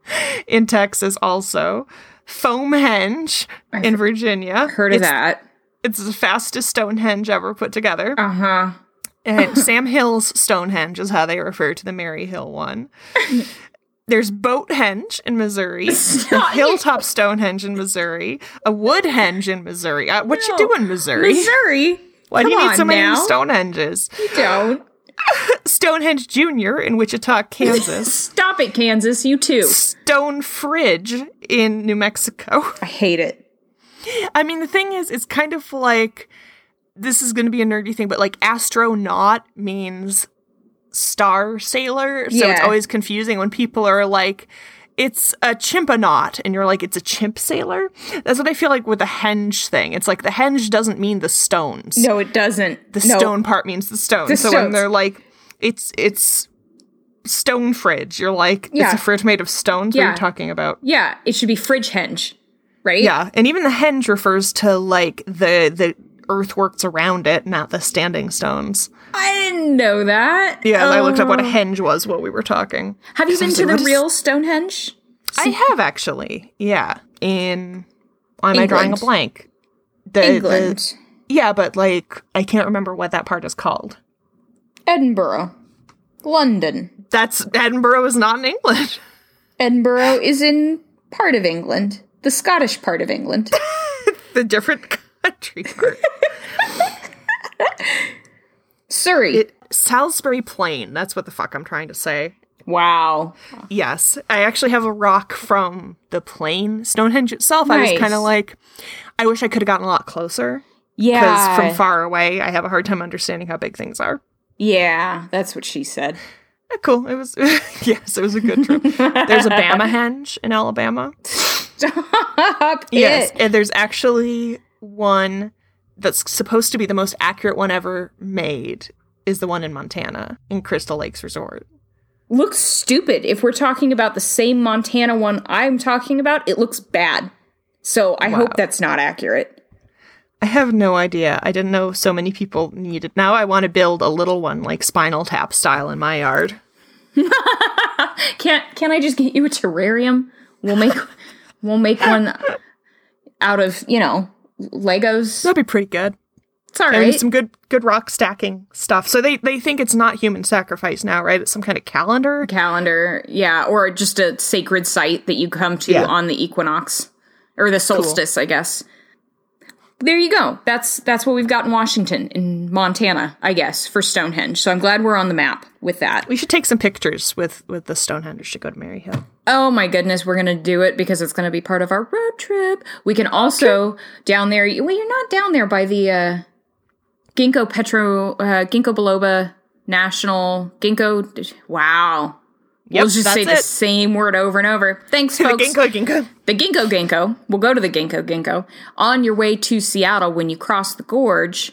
in Texas also. Foamhenge in Virginia. Heard of that. It's the fastest Stonehenge ever put together. Uh-huh. And Sam Hill's Stonehenge is how they refer to the Mary Hill one. There's Boathenge in Missouri, a Hilltop Stonehenge in Missouri, a Woodhenge in Missouri. What you doing, Missouri? Missouri? Why do you need so many Stonehenges? You don't. Stonehenge Jr. in Wichita, Kansas. Stop it, Kansas. You too. Stonefridge in New Mexico. I hate it. I mean, the thing is, it's kind of like... This is going to be a nerdy thing, but like astronaut means star sailor. So yeah. It's always confusing when people are like, it's a chimpanaut. And you're like, it's a chimp sailor. That's what I feel like with the henge thing. It's like the henge doesn't mean the stones. No, it doesn't. Stone part means the stones. So when they're like, it's stone fridge. You're like, It's a fridge made of stones. Yeah. What are you talking about? Yeah. It should be fridge henge, right? Yeah. And even the henge refers to like the earthworks around it, not the standing stones. I didn't know that. Yeah, I looked up what a henge was while we were talking. Have you been to the real Stonehenge? I have, actually. Yeah. Why am I drawing a blank? England. Yeah, but like, I can't remember what that part is called. Edinburgh. London. Edinburgh is not in England. Edinburgh is in part of England. The Scottish part of England. The different... Country part. Surrey. Salisbury Plain. That's what the fuck I'm trying to say. Wow. Yes. I actually have a rock from the plain. Stonehenge itself, nice. I was kind of like, I wish I could have gotten a lot closer. Yeah. Because from far away, I have a hard time understanding how big things are. Yeah. That's what she said. Cool. It was, yes, it was a good trip. There's a Bamahenge in Alabama. Stop Yes. It. And there's actually... One that's supposed to be the most accurate one ever made is the one in Montana, in Crystal Lakes Resort. Looks stupid. If we're talking about the same Montana one I'm talking about, it looks bad. So I hope that's not accurate. I have no idea. I didn't know so many people needed. Now I want to build a little one, like Spinal Tap style in my yard. Can I just get you a terrarium? We'll make one out of, Legos. That'd be pretty good. It's all right. Some good rock stacking stuff. So they think it's not human sacrifice now, right? It's some kind of calendar. Calendar, yeah. Or just a sacred site that you come to on the equinox. Or the solstice, cool. I guess. There you go. That's what we've got in Washington, in Montana, I guess, for Stonehenge. So I'm glad we're on the map with that. We should take some pictures with the Stonehenge to go to Mary Hill. Oh my goodness, we're going to do it because it's going to be part of our road trip. We can also, down there, well, you're not down there by the Ginkgo biloba National, Ginkgo, wow. Yep, we'll just say the same word over and over. Thanks, folks. The Ginkgo Ginkgo. The Ginkgo Ginkgo. We'll go to the Ginkgo Ginkgo. On your way to Seattle, when you cross the gorge,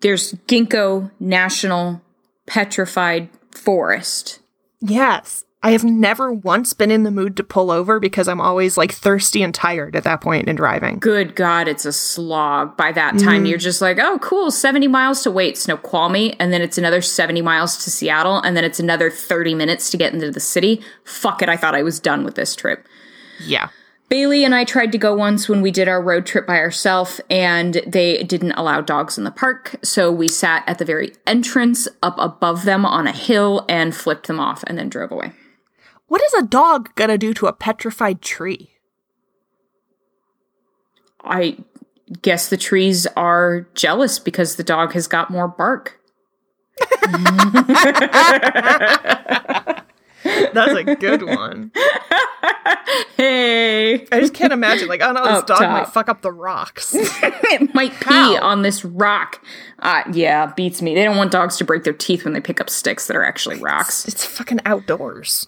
there's Ginkgo National Petrified Forest. Yes. I have never once been in the mood to pull over because I'm always, like, thirsty and tired at that point in driving. Good God, it's a slog. By that time, you're just like, oh, cool, 70 miles to wait, Snoqualmie, and then it's another 70 miles to Seattle, and then it's another 30 minutes to get into the city. Fuck it, I thought I was done with this trip. Yeah. Bailey and I tried to go once when we did our road trip by ourselves, and they didn't allow dogs in the park, so we sat at the very entrance up above them on a hill and flipped them off and then drove away. What is a dog gonna do to a petrified tree? I guess the trees are jealous because the dog has got more bark. That's a good one. Hey. I just can't imagine. Like, oh no, this dog might fuck up the rocks. It might pee on this rock. Yeah, beats me. They don't want dogs to break their teeth when they pick up sticks that are actually rocks. It's fucking outdoors.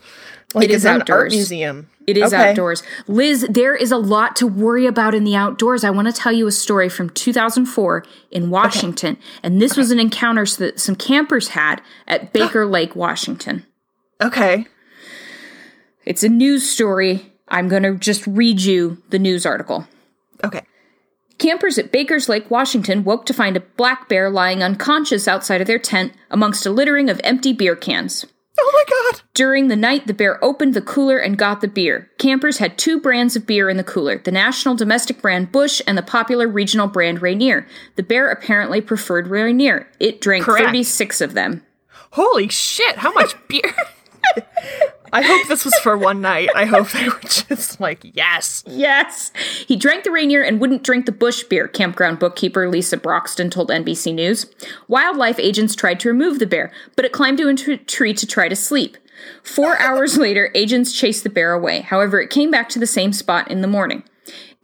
Like, it is outdoors. An art museum. It is outdoors. Liz, there is a lot to worry about in the outdoors. I want to tell you a story from 2004 in Washington. Okay. And this was an encounter that some campers had at Baker Lake, Washington. Okay. It's a news story. I'm going to just read you the news article. Okay. Campers at Baker's Lake, Washington, woke to find a black bear lying unconscious outside of their tent amongst a littering of empty beer cans. Oh, my God. During the night, the bear opened the cooler and got the beer. Campers had two brands of beer in the cooler, the national domestic brand Busch and the popular regional brand Rainier. The bear apparently preferred Rainier. It drank 36 of them. Holy shit, how much beer? I hope this was for one night. I hope they were just like, yes. Yes. He drank the Rainier and wouldn't drink the Busch beer, campground bookkeeper Lisa Broxton told NBC News. Wildlife agents tried to remove the bear, but it climbed into a tree to try to sleep. 4 hours later, agents chased the bear away. However, it came back to the same spot in the morning.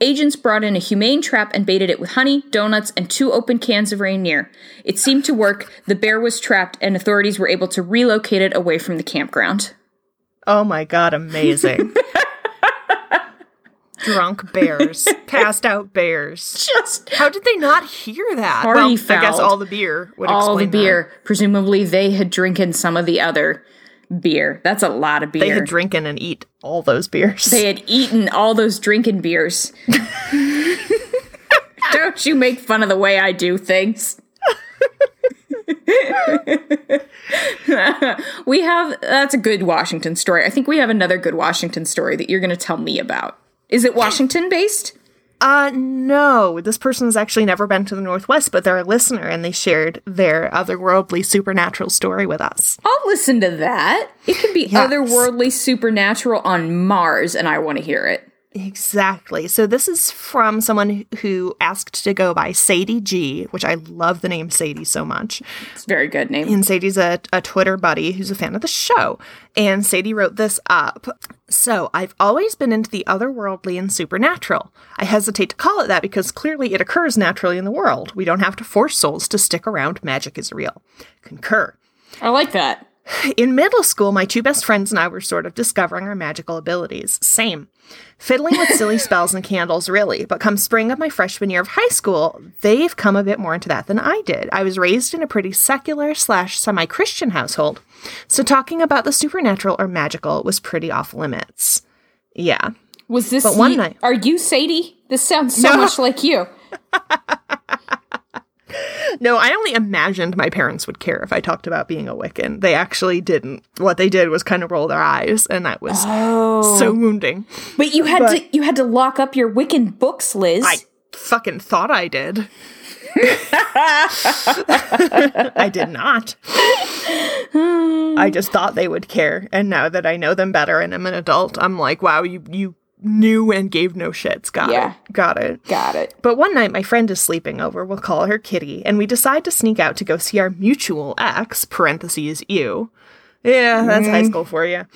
Agents brought in a humane trap and baited it with honey, donuts, and 2 open cans of Rainier. It seemed to work. The bear was trapped, and authorities were able to relocate it away from the campground. Oh my God, amazing. Drunk bears. Passed out bears. Just how did they not hear that? Well, fouled. I guess all the beer would explain that. All the beer. That. Presumably they had drinking some of the other beer. That's a lot of beer. They had drinking and eat all those beers. They had eaten all those drinking beers. Don't you make fun of the way I do things. That's a good Washington story. I think we have another good Washington story that you're going to tell me about. Is it Washington based? No. This person has actually never been to the Northwest, but they're a listener and they shared their otherworldly supernatural story with us. I'll listen to that. It could be otherworldly supernatural on Mars, and I want to hear it. Exactly. So this is from someone who asked to go by Sadie G, which I love the name Sadie so much. It's a very good name. And Sadie's a Twitter buddy who's a fan of the show. And Sadie wrote this up. So, I've always been into the otherworldly and supernatural. I hesitate to call it that because clearly it occurs naturally in the world. We don't have to force souls to stick around. Magic is real. Concur. I like that. In middle school, my 2 best friends and I were sort of discovering our magical abilities. Same. Fiddling with silly spells and candles, really. But come spring of my freshman year of high school, they've come a bit more into that than I did. I was raised in a pretty secular/semi-Christian household, so talking about the supernatural or magical was pretty off limits. Yeah. Was this... But one night... Are you Sadie? This sounds so much like you. No, I only imagined my parents would care if I talked about being a Wiccan. They actually didn't. What they did was kind of roll their eyes, and that was so wounding. But you had to lock up your Wiccan books, Liz. I fucking thought I did. I did not. I just thought they would care, and now that I know them better and I'm an adult, I'm like, wow, you knew and gave no shits. Got it. But one night, my friend is sleeping over. We'll call her Kitty. And we decide to sneak out to go see our mutual ex, parentheses, you. Yeah, that's high school for you.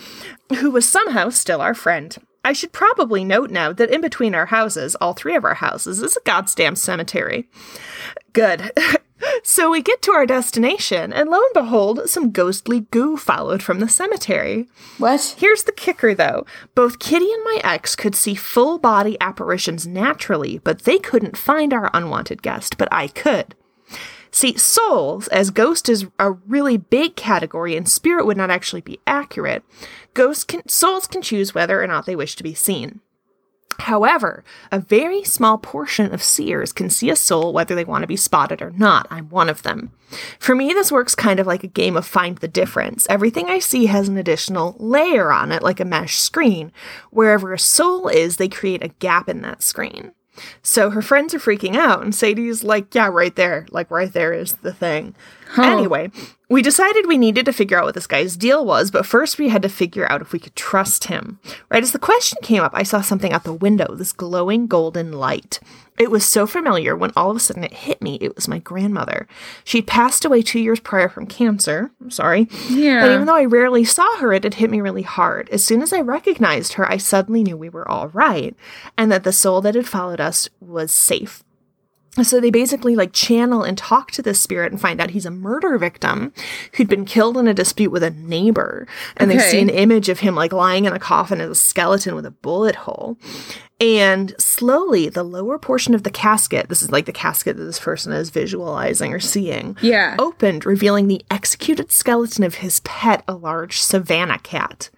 Who was somehow still our friend. I should probably note now that in between our houses, all 3 of our houses, is a goddamn cemetery. Good. So we get to our destination, and lo and behold, some ghostly goo followed from the cemetery. What? Here's the kicker, though. Both Kitty and my ex could see full-body apparitions naturally, but they couldn't find our unwanted guest, but I could. See, souls, as ghost is a really big category, and spirit would not actually be accurate, souls can choose whether or not they wish to be seen. However, a very small portion of seers can see a soul whether they want to be spotted or not. I'm one of them. For me, this works kind of like a game of find the difference. Everything I see has an additional layer on it, like a mesh screen. Wherever a soul is, they create a gap in that screen. So her friends are freaking out, and Sadie's like, yeah, right there. Like, right there is the thing. Huh. Anyway, we decided we needed to figure out what this guy's deal was, but first we had to figure out if we could trust him. Right as the question came up, I saw something out the window, this glowing golden light. It was so familiar when all of a sudden it hit me. It was my grandmother. She'd passed away 2 years prior from cancer. I'm sorry. Yeah. But even though I rarely saw her, it had hit me really hard. As soon as I recognized her, I suddenly knew we were all right and that the soul that had followed us was safe. So they basically like channel and talk to this spirit and find out he's a murder victim who'd been killed in a dispute with a neighbor. And okay. They see an image of him like lying in a coffin as a skeleton with a bullet hole. And slowly the lower portion of the casket, this is like the casket that this person is visualizing or seeing, yeah, opened, revealing the executed skeleton of his pet, a large savannah cat.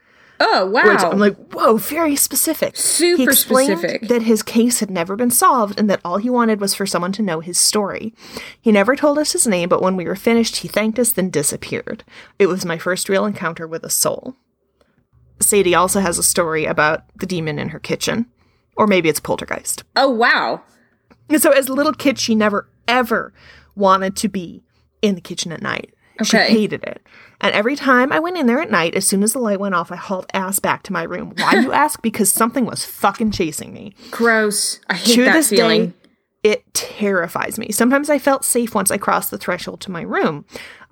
Oh, wow. Which I'm like, whoa, very specific. Super specific. That his case had never been solved and that all he wanted was for someone to know his story. He never told us his name, but when we were finished, he thanked us, then disappeared. It was my first real encounter with a soul. Sadie also has a story about the demon in her kitchen. Or maybe it's poltergeist. Oh, wow. And so as a little kid, she never, ever wanted to be in the kitchen at night. Okay. She hated it. And every time I went in there at night, as soon as the light went off, I hauled ass back to my room. Why you ask? Because something was fucking chasing me. Gross. I hate that feeling. To this day, it terrifies me. Sometimes I felt safe once I crossed the threshold to my room.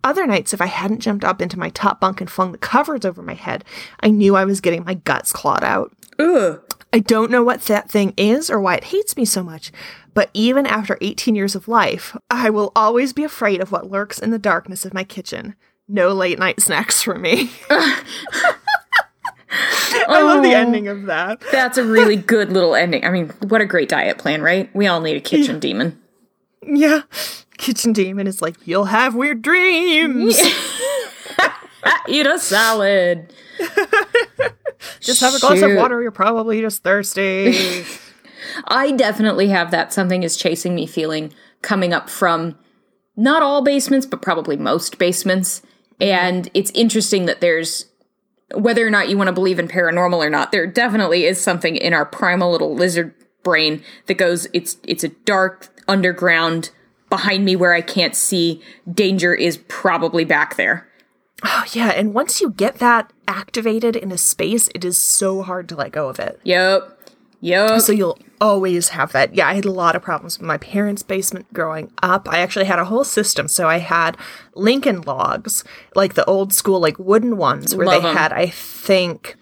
Other nights, if I hadn't jumped up into my top bunk and flung the covers over my head, I knew I was getting my guts clawed out. Ugh. I don't know what that thing is or why it hates me so much, but even after 18 years of life, I will always be afraid of what lurks in the darkness of my kitchen. No late night snacks for me. I love the ending of that. That's a really good little ending. I mean, what a great diet plan, right? We all need a kitchen demon. Yeah. Kitchen demon is like, you'll have weird dreams. Yeah. Eat a salad. Just have a glass of water. You're probably just thirsty. I definitely have that something is chasing me feeling coming up from not all basements, but probably most basements. And it's interesting that there's, whether or not you want to believe in paranormal or not, there definitely is something in our primal little lizard brain that goes, it's a dark underground behind me where I can't see. Danger is probably back there. Oh, yeah. And once you get that activated in a space, it is so hard to let go of it. Yep. So you'll always have that. Yeah, I had a lot of problems with my parents' basement growing up. I actually had a whole system. So I had Lincoln logs, like the old school, like wooden ones where Love they them. Had, I think,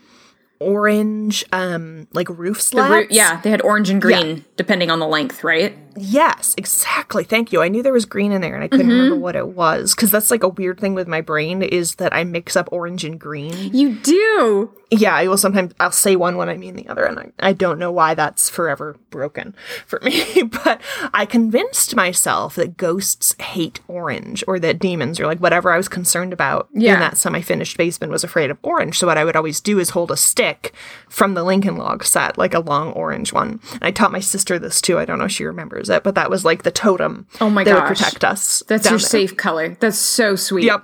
orange, like roof slats. They had orange and green, depending on the length, right? Yes, exactly. Thank you. I knew there was green in there and I couldn't remember what it was because that's like a weird thing with my brain is that I mix up orange and green. You do? Yeah, I will sometimes, I'll say one when I mean the other and I don't know why that's forever broken for me, but I convinced myself that ghosts hate orange or that demons or like whatever I was concerned about in that semi-finished basement was afraid of orange. So what I would always do is hold a stick from the Lincoln log set, like a long orange one. And I taught my sister this too. I don't know if she remembers it, but that was like the totem that would protect us. That's your safe color. That's so sweet. Yep.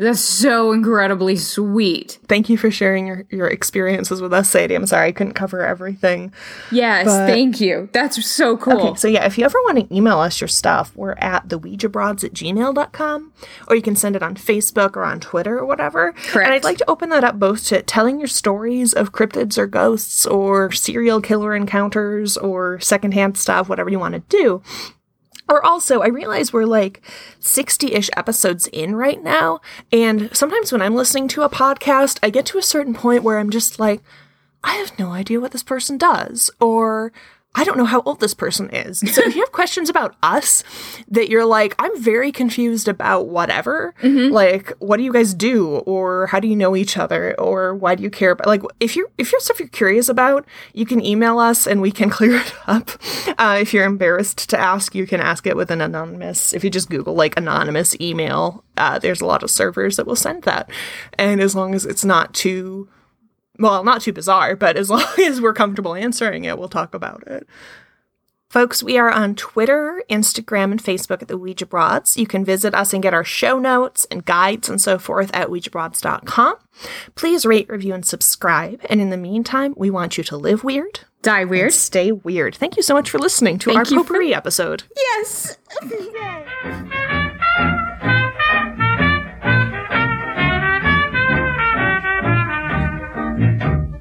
That's so incredibly sweet. Thank you for sharing your experiences with us, Sadie. I'm sorry I couldn't cover everything. Yes, thank you. That's so cool. Okay, so yeah, if you ever want to email us your stuff, we're at thewouijabroads@gmail.com, or you can send it on Facebook or on Twitter or whatever. Correct. And I'd like to open that up both to telling your stories of cryptids or ghosts or serial killer encounters or secondhand stuff, whatever you want to do. Or also, I realize we're like 60-ish episodes in right now, and sometimes when I'm listening to a podcast, I get to a certain point where I'm just like, I have no idea what this person does, or I don't know how old this person is. So if you have questions about us that you're like, I'm very confused about whatever, like, what do you guys do? Or how do you know each other? Or why do you care about, like, if you're stuff you're curious about, you can email us and we can clear it up. If you're embarrassed to ask, you can ask it with an anonymous, if you just Google, like, anonymous email, there's a lot of servers that will send that. And as long as it's not too bizarre, but as long as we're comfortable answering it, we'll talk about it. Folks, we are on Twitter, Instagram, and Facebook at the Ouija Broads. You can visit us and get our show notes and guides and so forth at ouijabroads.com. Please rate, review, and subscribe. And in the meantime, we want you to live weird, die weird, stay weird. Thank you so much for listening to our potpourri episode. Yes.